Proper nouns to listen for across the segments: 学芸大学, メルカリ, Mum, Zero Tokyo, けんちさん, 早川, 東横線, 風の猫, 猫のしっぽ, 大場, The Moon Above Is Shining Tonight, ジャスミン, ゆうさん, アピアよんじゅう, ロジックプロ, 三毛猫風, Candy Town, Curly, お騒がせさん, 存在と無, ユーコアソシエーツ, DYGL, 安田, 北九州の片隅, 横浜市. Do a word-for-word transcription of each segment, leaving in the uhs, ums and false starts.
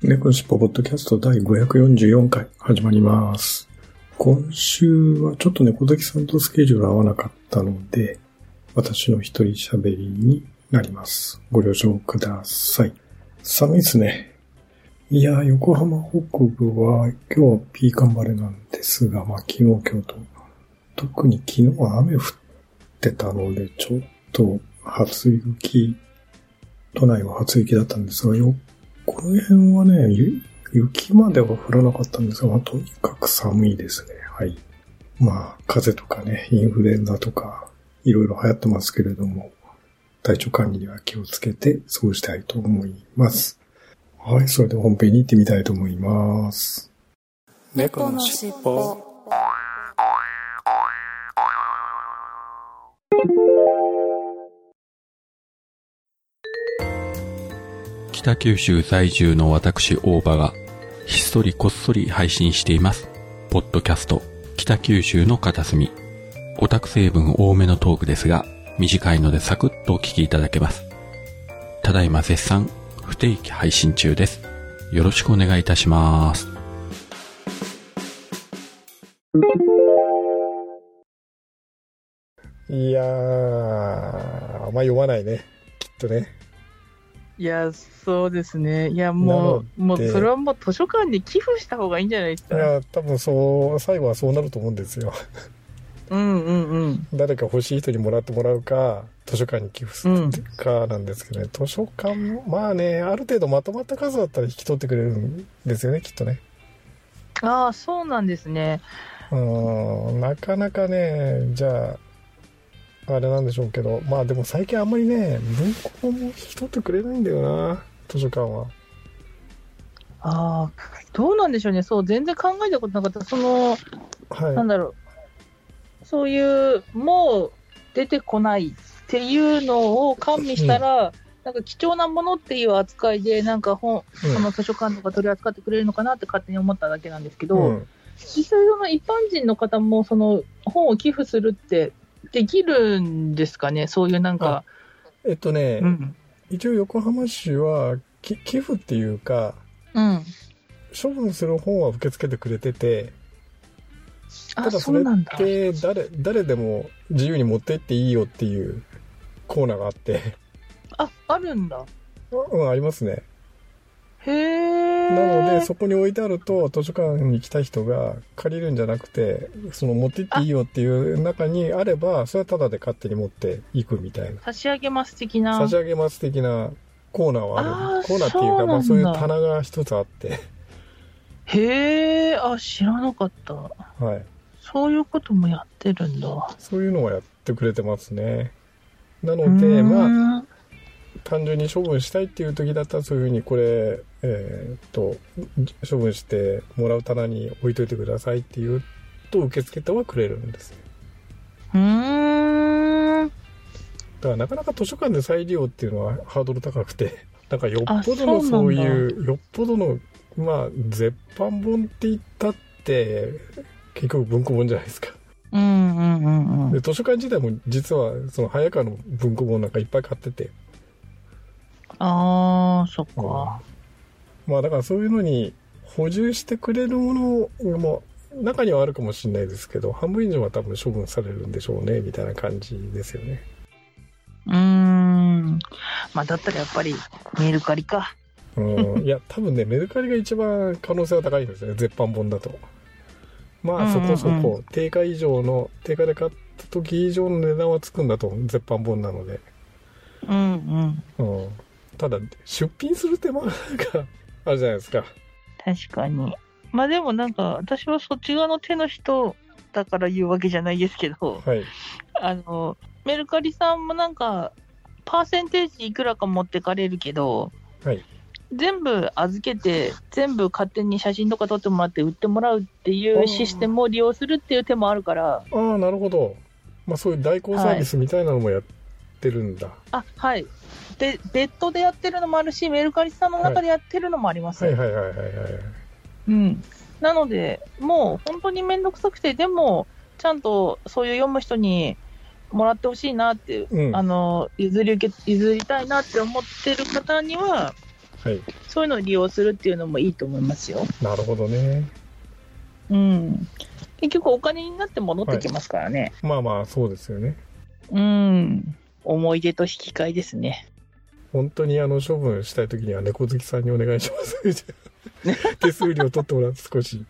猫のしっぽポッドキャスト第ごひゃくよんじゅうよんかい始まります。今週はちょっと猫好きさんとスケジュール合わなかったので私の一人喋りになります。ご了承ください。寒いですね。いや横浜北部は今日はピーカン晴れなんですが、まあ、昨日今日と特に昨日は雨降ってたのでちょっと初雪、都内は初雪だったんですが、よこの辺はね、雪までは降らなかったんですが、まあ、とにかく寒いですね。はい。まあ、風邪とかね、インフルエンザとか、いろいろ流行ってますけれども、体調管理には気をつけて過ごしたいと思います。はい、それで本編に行ってみたいと思います。猫のしっぽ。北九州在住の私大場がひっそりこっそり配信していますポッドキャスト北九州の片隅。オタク成分多めのトークですが短いのでサクッとお聞きいただけます。ただいま絶賛不定期配信中です。よろしくお願いいたします。いやーあんま読まないねきっとね。いやそうですね。いやもうもうそれはもう図書館に寄付した方がいいんじゃないですか。いや多分そう最後はそうなると思うんですよ。うんうんうん。誰か欲しい人にもらってもらうか図書館に寄付するかなんですけどね。うん、図書館もまあねある程度まとまった数だったら引き取ってくれるんですよねきっとね。ああそうなんですね。うんなかなかねじゃあ。あれなんでしょうけど、まあでも最近あんまりね文庫も引き取ってくれないんだよな図書館は。ああどうなんでしょうね。そう全然考えたことなかったその、はい、なんだろうそういうもう出てこないっていうのを加味したら、うん、なんか貴重なものっていう扱いでなんか本、うん、その図書館とか取り扱ってくれるのかなって勝手に思っただけなんですけど、うん、実際その一般人の方もその本を寄付するってできるんですかねそういうなんか。えっとね、うん、一応横浜市はき寄付っていうか、うん、処分する本は受け付けてくれてて、ただそれって誰誰でも自由に持って行っていいよっていうコーナーがあってあ、あるんだ。うんありますね。へー。なのでそこに置いてあると図書館に来た人が借りるんじゃなくてその持って行っていいよっていう中にあればそれはタダで勝手に持っていくみたいな差し上げます的な差し上げます的なコーナーはある。あーコーナーっていうかそうなんだ、まあ、そういう棚が一つあってへーあ知らなかった、はい、そういうこともやってるんだ。そういうのはやってくれてますね。なのでまあ単純に処分したいっていう時だったらそういう風にこれ、えー、っと処分してもらう棚に置いといてくださいっていうと受付とはくれるんですね。うーん。だからなかなか図書館で再利用っていうのはハードル高くて、なんかよっぽどのそういうよっぽどのまあ絶版本って言ったって結局文庫本じゃないですか。うんうんうんうん。で図書館自体も実はその早川の文庫本なんかいっぱい買ってて。あーそっか、うん、まあだからそういうのに補充してくれるものも中にはあるかもしれないですけど半分以上は多分処分されるんでしょうねみたいな感じですよね。うーんまあだったらやっぱりメルカリかうんいや多分ねメルカリが一番可能性が高いんですよね絶版本だと。まあそこそこ、うんうんうん、定価以上の定価で買った時以上の値段はつくんだと絶版本なのでうんうんうんただ出品する手間があるじゃないですか。確かにまあでもなんか私はそっち側の手の人だから言うわけじゃないですけど、はい、あのメルカリさんもなんかパーセンテージいくらか持ってかれるけど、はい、全部預けて全部勝手に写真とか撮ってもらって売ってもらうっていうシステムを利用するっていう手もあるから。ああ、なるほど、まあ、そういう代行サービスみたいなのもやってるんだ、はい、あ、はい、で別途でやってるのもあるしメルカリさんの中でやってるのもあります、はい、はいはいはいはいはい、うん、なのでもう本当に面倒くさくてでもちゃんとそういう読む人にもらってほしいなって、うん、あの 譲り受け、譲りたいなって思ってる方には、はい、そういうのを利用するっていうのもいいと思いますよ。なるほどね、うん、結局お金になって戻ってきますからね、はい、まあまあそうですよね、うん、思い出と引き換えですね。本当にあの処分したいときには猫好きさんにお願いします手数料取ってもらって少し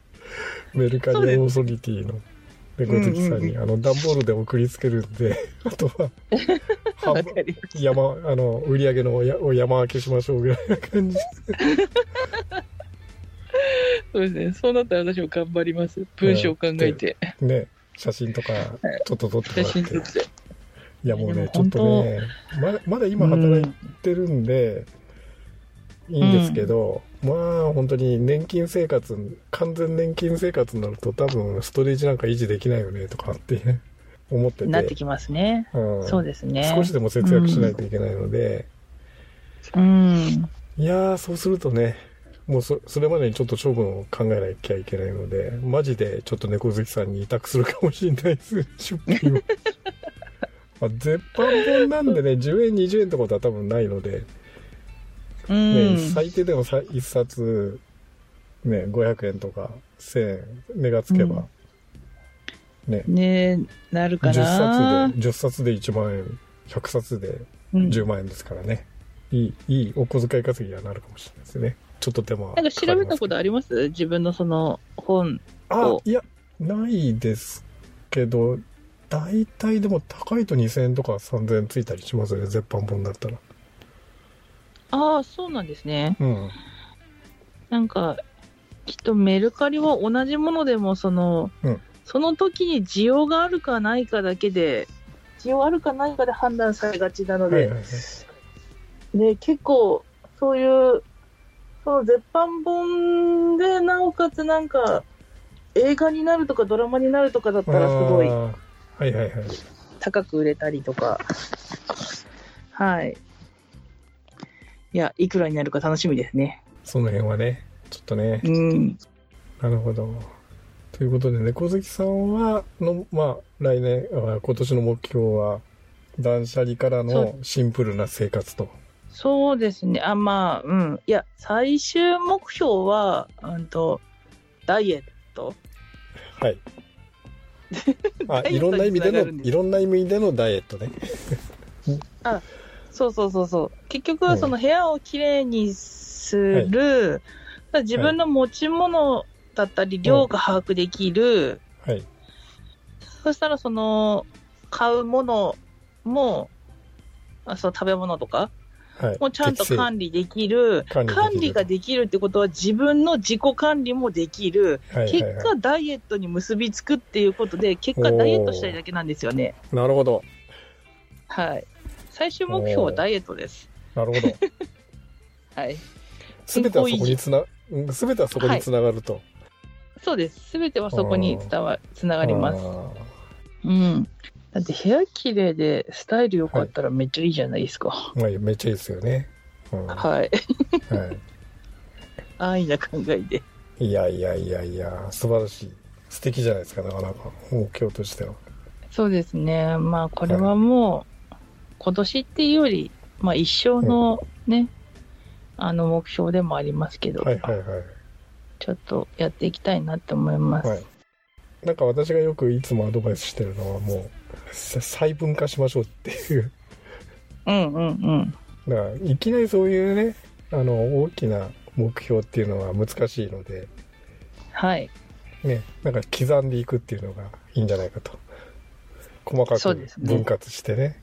メルカリオーソリティの猫好きさんにあの段ボールで送りつけるんであとは山あの売り上げのを山分けしましょうぐらいな感じそうですね、そうなったら私も頑張ります。文章を考えて、えー、ね、写真とかちょっと撮ってもらって、写真撮って、いやもうねちょっとね ま, まだ今働いてるんで、うん、いいんですけど、うん、まあ本当に年金生活完全年金生活になると多分ストレージなんか維持できないよねとかって、ね、思っててなってきますね、うん、そうですね、少しでも節約しないといけないので、うん、いやそうするとねもう そ, それまでにちょっと処分を考えなきゃいけないのでマジでちょっと猫好きさんに委託するかもしれないです出品をまあ、絶版本なんでねじゅうえんにじゅうえんってことは多分ないので、うん、ね、最低でもいっさつ、ね、ごひゃくえんとかせんえん値がつけば、うん、ね, ねなるかな。じゅっさつでじゅっさつでいちまんえんひゃくさつでじゅうまんえんですからね、うん、い, い, いいお小遣い稼ぎにはなるかもしれないですね。ちょっと手間はかかりますけど。なんか調べたことあります？自分のその本を。あ、いやないですけどだいたいでも高いとにせんえんとかさんぜんえんついたりしますよね絶版本だったら。ああ、そうなんですね、うん、なんかきっとメルカリは同じものでもその、うん、その時に需要があるかないかだけで需要あるかないかで判断されがちなので、はいはいはい、で結構そういうその絶版本でなおかつなんか映画になるとかドラマになるとかだったらすごいはいはいはい、高く売れたりとか、はい。いや、いくらになるか楽しみですね。その辺はね、ちょっとね。うん。なるほど。ということで、猫好きさんはの、まあ、来年、今年の目標は、断捨離からのシンプルな生活と。そう、そうですね。あ、まあ、うん。いや、最終目標は、うんと、ダイエット。はい。あ、いろんな意味でのいろんな意味でのダイエットねあ、そうそうそうそう、結局はその部屋をきれいにする、はい、自分の持ち物だったり量が把握できる、はい、そしたらその買うものもあ、そう、食べ物とか、はい、もうちゃんと管理できる、管理できる、管理ができるってことは自分の自己管理もできる、はいはいはい、結果ダイエットに結びつくっていうことで結果ダイエットしたいだけなんですよね。なるほど、はい、最終目標はダイエットです。なるほどはい、全てはそこにつな、全てはそこにつながると、はい、そうです、全てはそこにつなが、つながります。うん、だって部屋綺麗でスタイル良かったらめっちゃいいじゃないですか、はい、まあ、めっちゃいいですよね、うん、はい、はい、安易な考えで、いやいやいやいや、素晴らしい、素敵じゃないですか。なかなか目標としてはそうですね。まあこれはもう、はい、今年っていうより、まあ、一生のね、うん、あの目標でもありますけど、はいはいはい、ちょっとやっていきたいなって思います、はい。なんか私がよくいつもアドバイスしてるのはもう細分化しましょうっていううんうんうんだからいきなりそういうねあの大きな目標っていうのは難しいので、はいね、なんか刻んでいくっていうのがいいんじゃないかと。細かく分割して ね, ね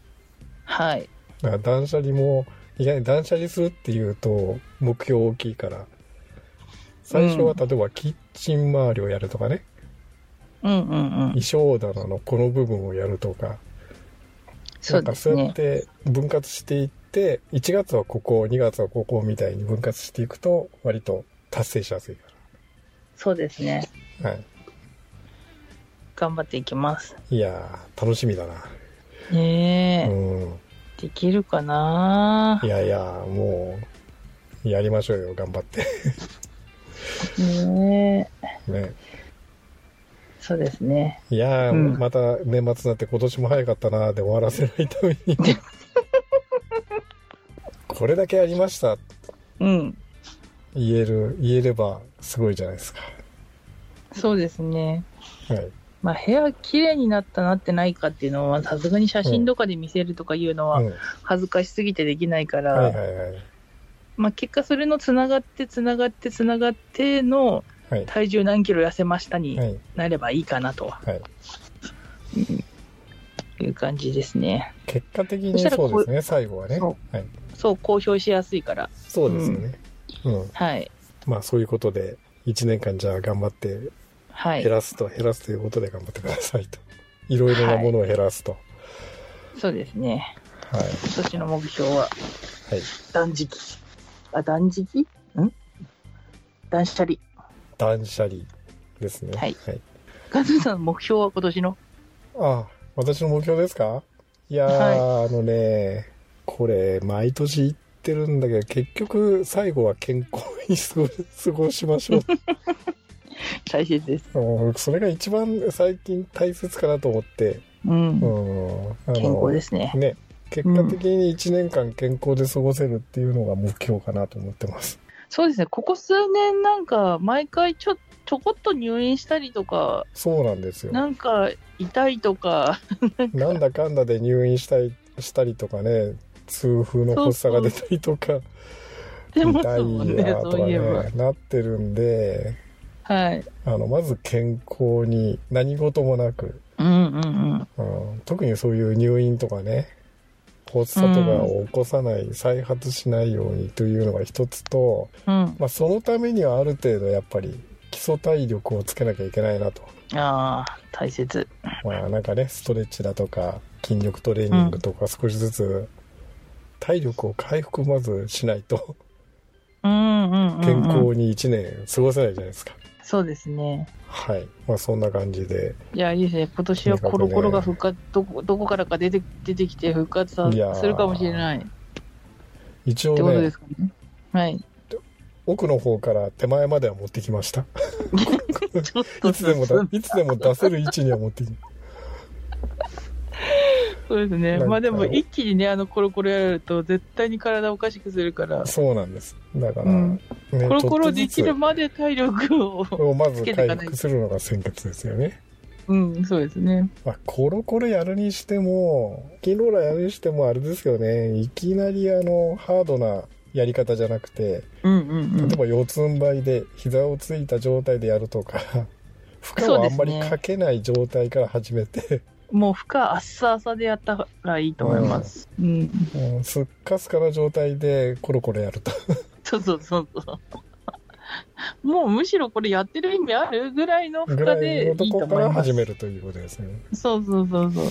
はい、だから断捨離もいきなり断捨離するっていうと目標大きいから最初は例えばキッチン周りをやるとかね、うんうんうんうん、衣装棚のこの部分をやるとか、そうですね、なんかそうやって分割していって、いちがつはここ、にがつはここみたいに分割していくと割と達成しやすいから。そうですね、はい、頑張っていきます。いや楽しみだな。ねえ、うん、できるかな。いやいや、もうやりましょうよ、頑張ってねえ、ね、そうですね。いや、うん、また年末になって今年も早かったなで終わらせないためにこれだけやりました、うん、言える言えればすごいじゃないですか。そうですね、はい。まあ、部屋綺麗になったなってないかっていうのはさすがに写真とかで見せるとかいうのは恥ずかしすぎてできないから、うん、はいはいはい。まあ、結果それのつながってつながってつながっての体重何キロ痩せましたになればいいかなと、はいはいうん、いう感じですね。結果的にそうですね、最後はね、そう、はい、そう公表しやすいから。そうですね、うんうん、はい。まあそういうことでいちねんかんじゃあ頑張って減らすと、はい、減らすということで頑張ってくださいと、いろいろなものを減らすと、はい、そうですね、はい、今年の目標は断食、はい、あ断食ん断捨離断捨離ですね。はい、はい、ガズさんの目標は今年の。あ、私の目標ですか。いやー、はい、あのね、これ毎年言ってるんだけど結局最後は健康に過ごしましょう大切です。それが一番最近大切かなと思って、うんうん、あの健康ですね、ね、結果的にいちねんかん健康で過ごせるっていうのが目標かなと思ってます、うん。そうですね、ここ数年なんか毎回ちょ、ちょこっと入院したりとか。そうなんですよ、なんか痛いとかなんだかんだで入院したり、したりとかね、痛風の発作が出たりとか、そうそう痛いやとかね、ね、なってるんで、はい、あのまず健康に何事もなく、うんうんうんうん、特にそういう入院とかね発作とかを起こさない、うん、再発しないようにというのが一つと、うん、まあ、そのためにはある程度やっぱり基礎体力をつけなきゃいけないなと。ああ、大切。まあなんかね、ストレッチだとか筋力トレーニングとか少しずつ体力を回復まずしないとうんうんうん、うん、健康にいちねん過ごせないじゃないですか。そうですね、はい、まあ、そんな感じで。いや、いいですね、今年はコロコロが復活、どこ、どこからか出て、出てきて復活するかもしれない。一応ね、ってことですかね、はい、奥の方から手前までは持ってきましたちょっといつでもだ、いつでも出せる位置には持ってきそうですね、まあ、でも一気にね、あのコロコロやると絶対に体をおかしくするから。そうなんです、だから、うんね、コロコロできるまで体力をまず回復するのが先決ですよね。うん、そうですね、まあ、コロコロやるにしてもキローラやるにしてもあれですよね、いきなりあのハードなやり方じゃなくて、うんうんうん、例えば四つん這いで膝をついた状態でやるとか負荷をあんまりかけない状態から始めてもう負荷あっさあさでやったらいいと思います、うんうん、すっかすかな状態でコロコロやるとそうそうそうそうもうむしろこれやってる意味あるぐらいの負荷でいいと思います。ぐらいのとこから始めるということですね。そうそうそうそう、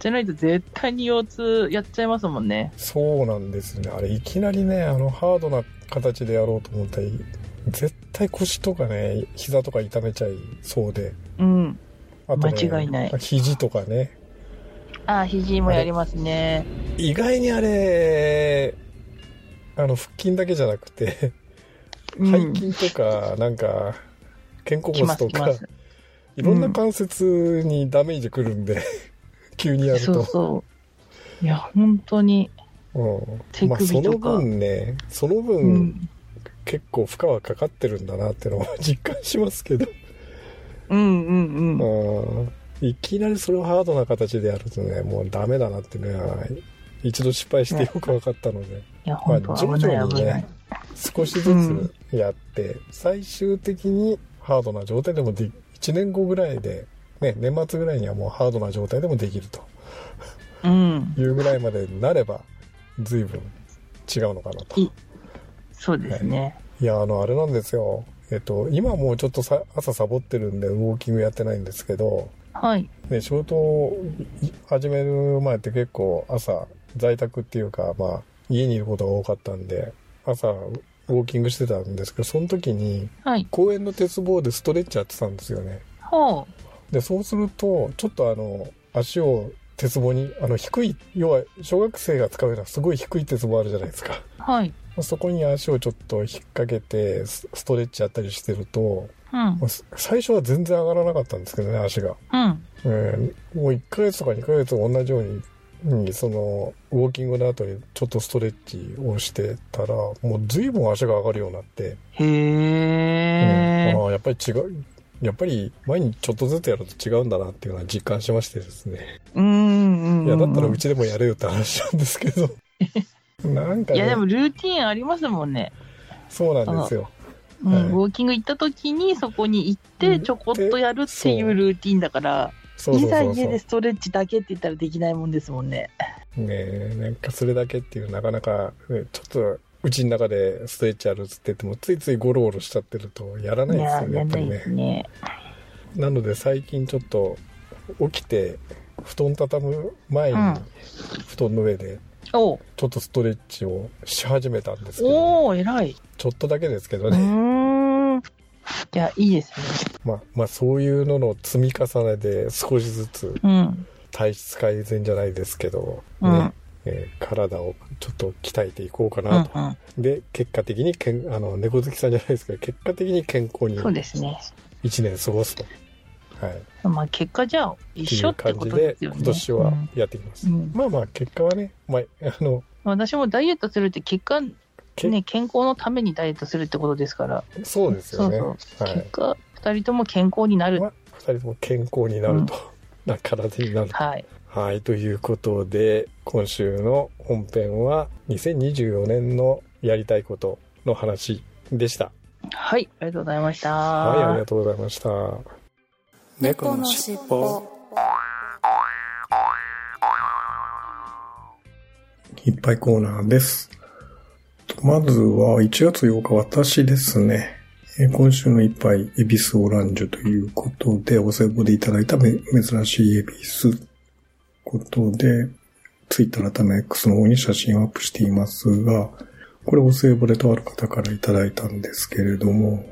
じゃないと絶対に腰痛やっちゃいますもんね。そうなんですね、あれいきなりね、あのハードな形でやろうと思ったら絶対腰とかね、膝とか痛めちゃいそうで、うん、あとね、間違いない。肘とかね。ああ、肘もやりますね。意外にあれ、あの腹筋だけじゃなくて、うん、背筋とかなんか肩甲骨とかいろんな関節にダメージくるんで、うん、急にやると。そうそう。いや本当に。うん。手首とか。まあ、その分ね、その分、うん、結構負荷はかかってるんだなってのは実感しますけど。うんうんうん、あいきなりそれをハードな形でやるとね、もうダメだなっていうのは一度失敗してよく分かったので、まあ、徐々にね少しずつやって、うん、最終的にハードな状態でもでいちねんごぐらいで、ね、年末ぐらいにはもうハードな状態でもできると、うん、いうぐらいまでなれば随分違うのかなと。そうですね、はい、いや、あのあれなんですよ、えっと、今もうちょっとさ朝サボってるんでウォーキングやってないんですけど、はい、で仕事を始める前って結構朝在宅っていうか、まあ、家にいることが多かったんで、朝ウォーキングしてたんですけど、その時に公園の鉄棒でストレッチやってたんですよね。ほう。で、そうするとちょっとあの足を鉄棒に、あの低い、要は小学生が使うようなすごい低い鉄棒あるじゃないですか。はい。そこに足をちょっと引っ掛けてストレッチやったりしてると、うん、最初は全然上がらなかったんですけどね、足が。うん。えー、もういっかげつとかにかげつ同じように、うん、そのウォーキングの後にちょっとストレッチをしてたら、もう随分足が上がるようになって。へー。うん、ああ、やっぱり違う。やっぱり毎日ちょっとずつやると違うんだなっていうのは実感しましてですね。うーん、うん、うん。いや、だったらうちでもやれよって話なんですけど。なんか、ね、いやでもルーティーンありますもんね。そうなんですよ。うん、はい、ウォーキング行った時にそこに行ってちょこっとやるっていうルーティーンだから、いざ家でストレッチだけって言ったらできないもんですもんね。ねえ、なんかそれだけっていうなかなか、ね、ちょっとうちの中でストレッチやるって言ってもついついゴロゴロしちゃってるとやらないですよね、やっぱりね。ね、なので最近ちょっと起きて布団畳む前に、うん、布団の上でおちょっとストレッチをし始めたんですけど、ね、おー、偉い。ちょっとだけですけどね。うーん、いや、いいですね。まあ、まあ、そういうのの積み重ねで少しずつ体質改善じゃないですけど、うん、ね、えー、体をちょっと鍛えていこうかなと、うんうん、で結果的にけんあの猫好きさんじゃないですけど、結果的に健康にいちねん過ごすと。はい、まあ結果じゃあ一緒ってことですよね。っていう感じで今年はやっています、うんうん、まあまあ結果はね、まあ、あの私もダイエットするって結果、ね、健康のためにダイエットするってことですから。そうですよね。そうそう、はい、結果ふたりとも健康になる、まあ、ふたりとも健康になると、うん、体になると、はい、はい、ということで今週の本編はにせんにじゅうよねんのやりたいことの話でした。はい、ありがとうございました。はい、ありがとうございました。猫のしっぽ。いっぱいコーナーです。まずはいちがつようか、私ですね。今週のいっぱい、エビスオランジュということで、お歳暮でいただいため珍しいエビスことで、ツイッター改め X の方に写真をアップしていますが、これお歳暮でとある方からいただいたんですけれども、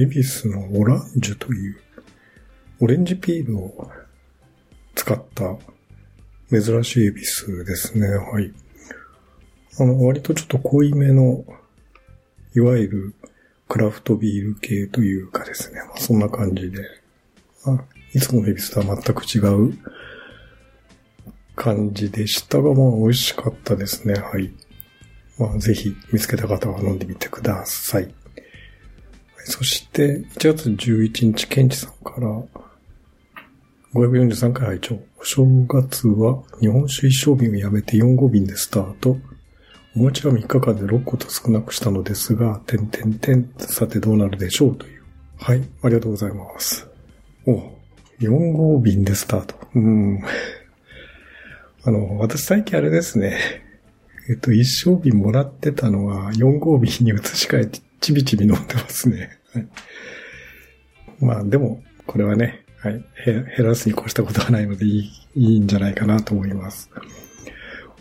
エビスのオランジュというオレンジピールを使った珍しいエビスですね。はい。あの、割とちょっと濃いめの、いわゆるクラフトビール系というかですね。まあ、そんな感じで。あ、いつものエビスとは全く違う感じでしたが、まあ、美味しかったですね。はい。まあ、ぜひ見つけた方は飲んでみてください。そして、いちがつじゅういちにち、ケンチさんから、ごひゃくよんじゅうさんかい拝聴。お正月は日本酒いっしょう瓶をやめてよんごうびんでスタート。お餅はみっかかんでろっ個と少なくしたのですが、てんてんてん、さてどうなるでしょうという。はい、ありがとうございます。お、よんごうびんでスタート。うーん。あの、私最近あれですね。えっと、いっしょうびんもらってたのはよんごうびんに移し替えて、ちびちび飲んでますね。はい、まあでもこれはね、はい、減らすに越したことはないのでいい、いいんじゃないかなと思います。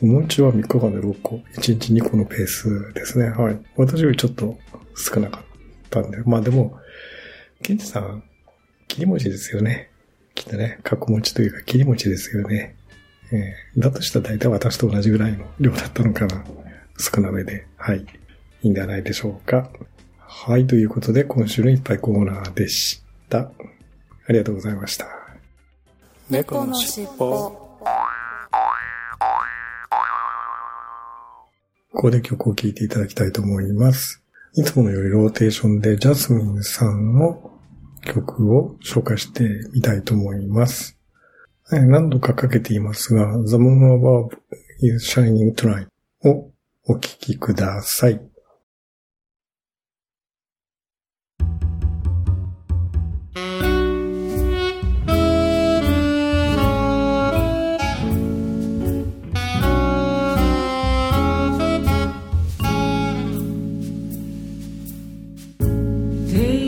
お餅はみっかかんでろっ個、いちにちに個のペースですね。はい、私よりちょっと少なかったんで、まあでもケンチさん切り餅ですよね。きっとね、かこ餅というか切り餅ですよね。えー、だとしたら大体私と同じぐらいの量だったのかな。少なめで、はい。いいんじゃないでしょうか。はい、ということで今週のいっぱいコーナーでした。ありがとうございました。猫のしっぽ。ここで曲を聴いていただきたいと思います。いつものよりローテーションでジャスミンさんの曲を紹介してみたいと思います。何度かかけていますが The Moon Above Is Shining Tonight をお聴きください。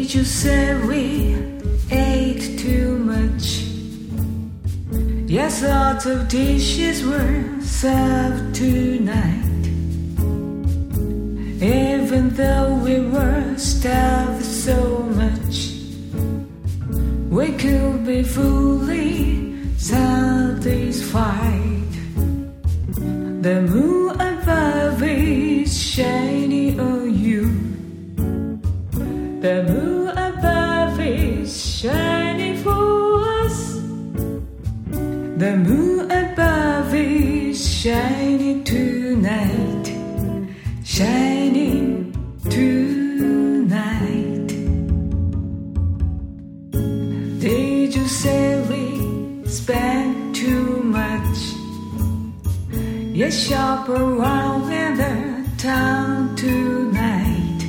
You said we ate too much. Yes, lots of dishes were served tonight. Even though we were starved so much, we could be fully satisfied. The moon above is shining on you. The moon above is shining for us. The moon above is shining tonight.Shining tonight. Did you say we spent too much? You shop around in the town tonight.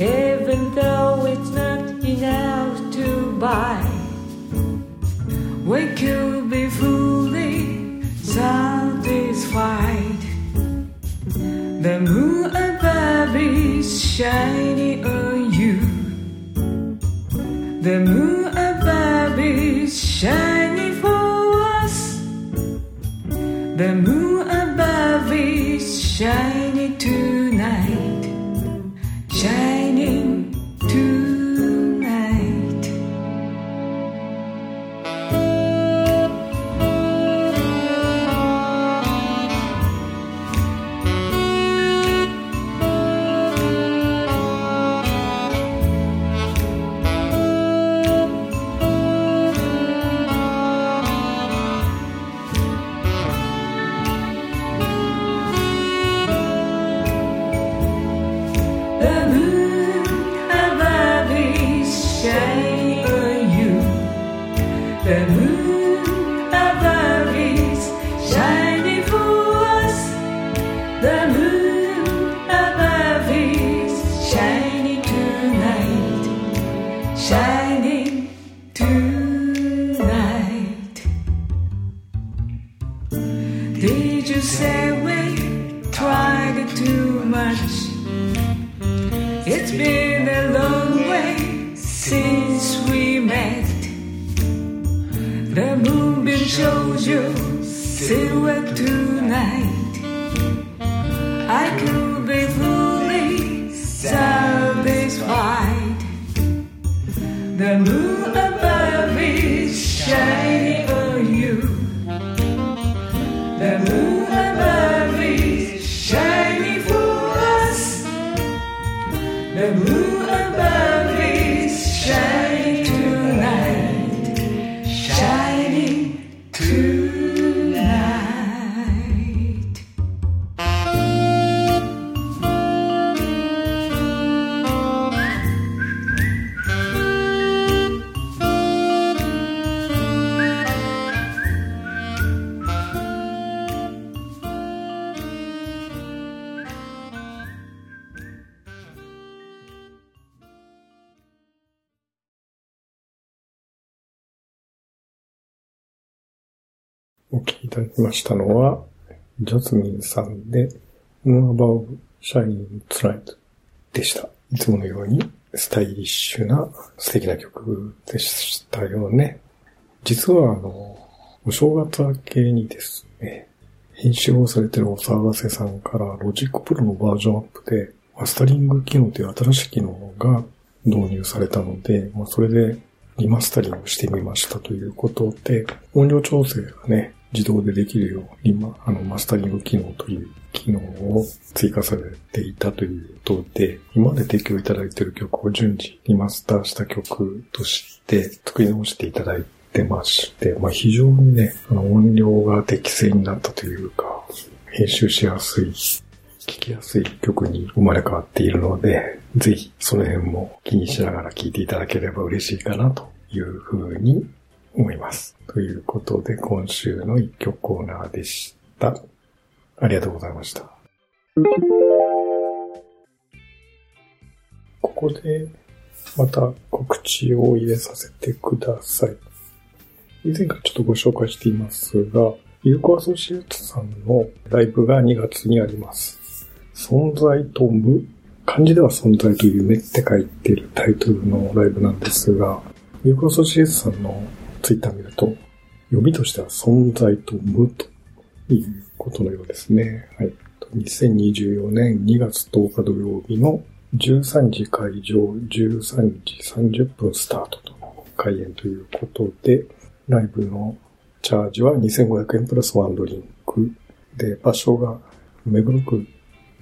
Even though it's not enough to buy, we could be fully satisfied.The moon above is shining on you. The moon above is shining for us. The moon above is shining tonight. Shining tonight. The moon above is shining for us. The moon above is shining tonight. Shining tonight. Did you say we tried too much? It's been a long way since we met.The moonbeam shows you silhouette tonight. I could be fully satisfied. The moon above is shining on you. The moon above is shining for us. The moon above is shining tonight.お聴きいただきましたのはジャスミンさんで Moon Above Shining Tonight でした。いつものようにスタイリッシュな素敵な曲でしたよね。実はあのお正月明けにですね、編集をされているお騒がせさんからロジックプロのバージョンアップでマスタリング機能という新しい機能が導入されたので、まあ、それでリマスタリングしてみましたということで、音量調整がね自動でできるように、ま、あの、マスタリング機能という機能を追加されていたということで、今まで提供いただいている曲を順次リマスターした曲として作り直していただいてまして、まあ、非常にね、あの音量が適正になったというか、編集しやすい、聴きやすい曲に生まれ変わっているので、ぜひその辺も気にしながら聴いていただければ嬉しいかなというふうに思います。ということで、今週の一曲コーナーでした。ありがとうございました。ここで、また告知を入れさせてください。以前からちょっとご紹介していますが、ユーコアソシエーツさんのライブがにがつにあります。存在と無、漢字では存在と夢って書いているタイトルのライブなんですが、ユーコアソシエーツさんのツイッター見ると、読みとしては存在と無ということのようですね。はい。にせんにじゅうよねんにがつとおか土曜日のじゅうさんじ開場、じゅうさんじさんじゅっぷんスタートと開演ということで、ライブのチャージはにせんごひゃくえんプラスワンドリンクで、場所が目黒区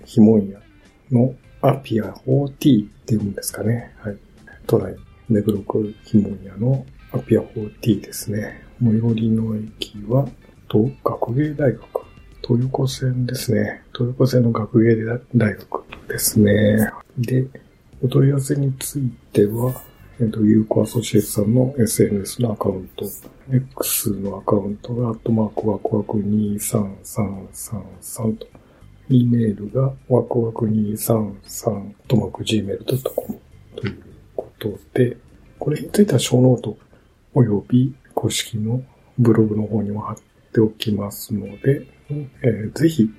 ひもんやのアピアよんじゅうっていうんですかね。はい。都内目黒区ひもんやのアピアよんじゅうですね。最寄りの駅はと学芸大学、東横線ですね。東横線の学芸大学ですね。で、お問い合わせについては、えっと、ユーコアソシエイトさんの エスエヌエス のアカウント、X のアカウントが、アットマークワクワクにさんさんさんさんと、E メールがワクワクにさんさんとマーク ジーメールドットコム ということで、これについては小ノートおよび公式のブログの方にも貼っておきますので、えー、ぜひ、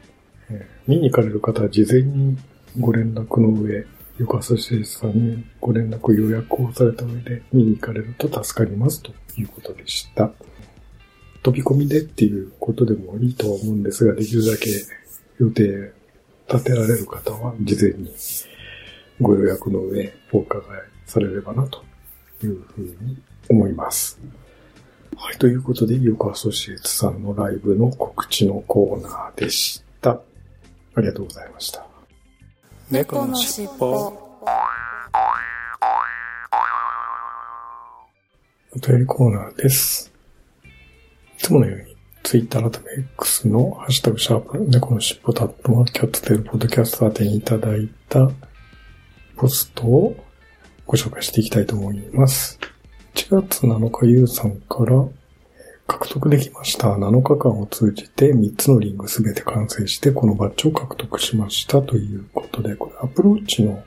えー、見に行かれる方は事前にご連絡の上、ゆかすしさんにご連絡予約をされた上で見に行かれると助かりますということでした。飛び込みでっていうことでもいいとは思うんですが、できるだけ予定立てられる方は事前にご予約の上お伺いされればなというふうに思います。はい、ということで、ユーコアソシエイトさんのライブの告知のコーナーでした。ありがとうございました。猫のしっぽ。というコーナーです。いつものように、ツイッター改め X のハッシュタグシャープ猫のしっぽタップはキャッツテールポッドキャスターでいただいたポストをご紹介していきたいと思います。いちがつなのかゆうさんから獲得できました。なのかかんを通じてみっつのリングすべて完成してこのバッジを獲得しましたということで、これアプローチの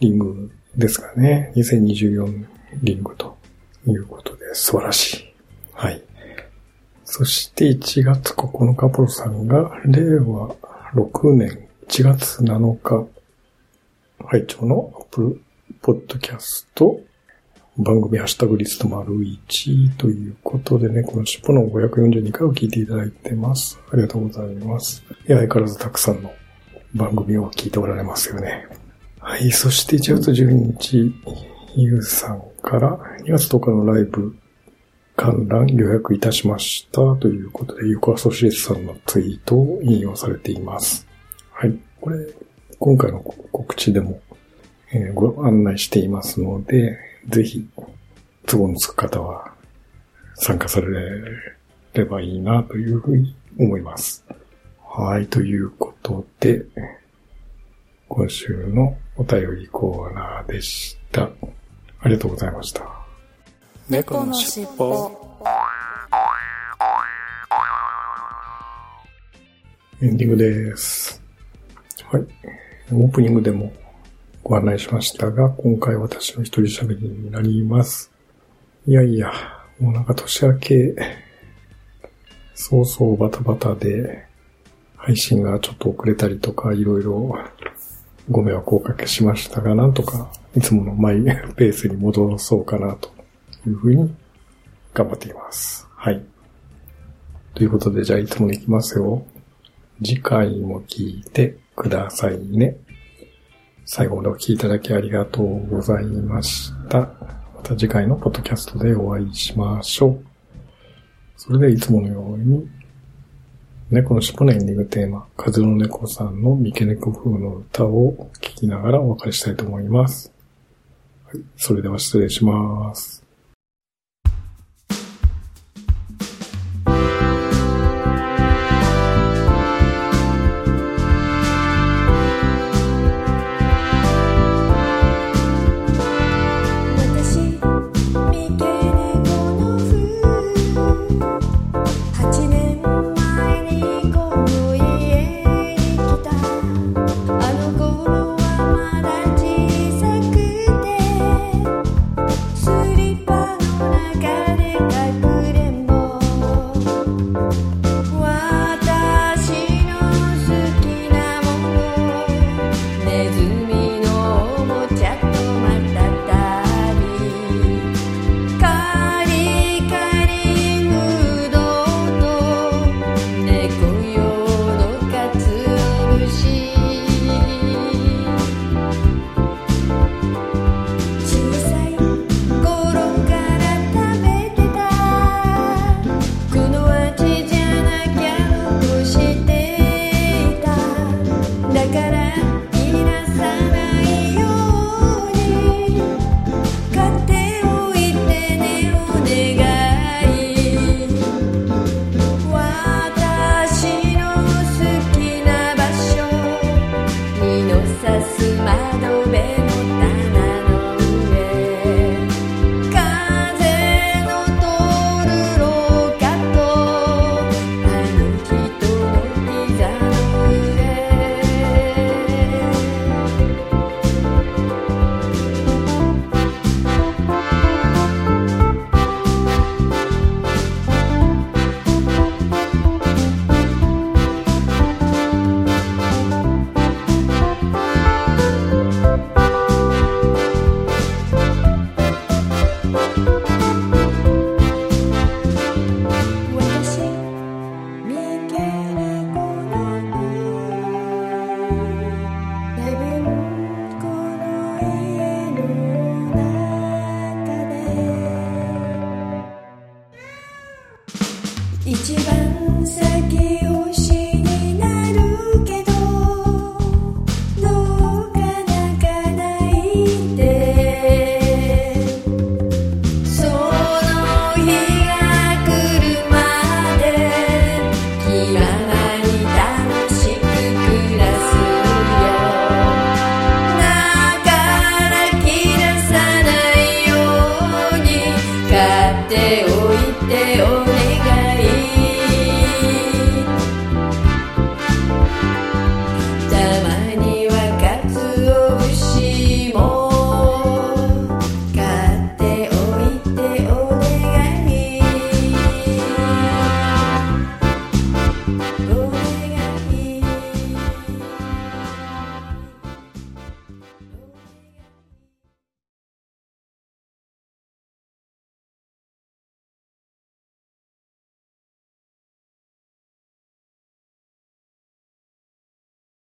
リングですかね。にせんにじゅうよんリングということで素晴らしい。はい。そしていちがつここのかポロさんがれいわろくねんいちがつなのか拝聴のアップルポッドキャスト番組ハッシュタグリスト丸いちということでね、このしっぽのごひゃくよんじゅうにかいを聞いていただいてます。ありがとうございます。いや、相変わらずたくさんの番組を聞いておられますよね。はい、そしていちがつじゅうににち、ゆうさんからにがつとおかのライブ観覧予約いたしましたということで、ユーコアソシエイトさんのツイートを引用されています。はい、これ、今回の告知でも、えー、ご案内していますので、ぜひ、都合のつく方は参加されればいいなというふうに思います。はい、ということで、今週のお便りコーナーでした。ありがとうございました。猫のしっぽ。エンディングです。はい、オープニングでもご案内しましたが、今回私の一人喋りになります。いやいや、もうなんか年明け、早々バタバタで、配信がちょっと遅れたりとか、いろいろご迷惑をおかけしましたが、なんとかいつものマイペースに戻そうかなというふうに頑張っています。はい。ということで、じゃあいつもできますよ。次回も聞いてくださいね。最後までお聞きいただきありがとうございました。また次回のポッドキャストでお会いしましょう。それではいつものように、猫のしっぽのエンディングテーマ、風の猫さんの三毛猫風の歌を聴きながらお別れしたいと思います。はい、それでは失礼します。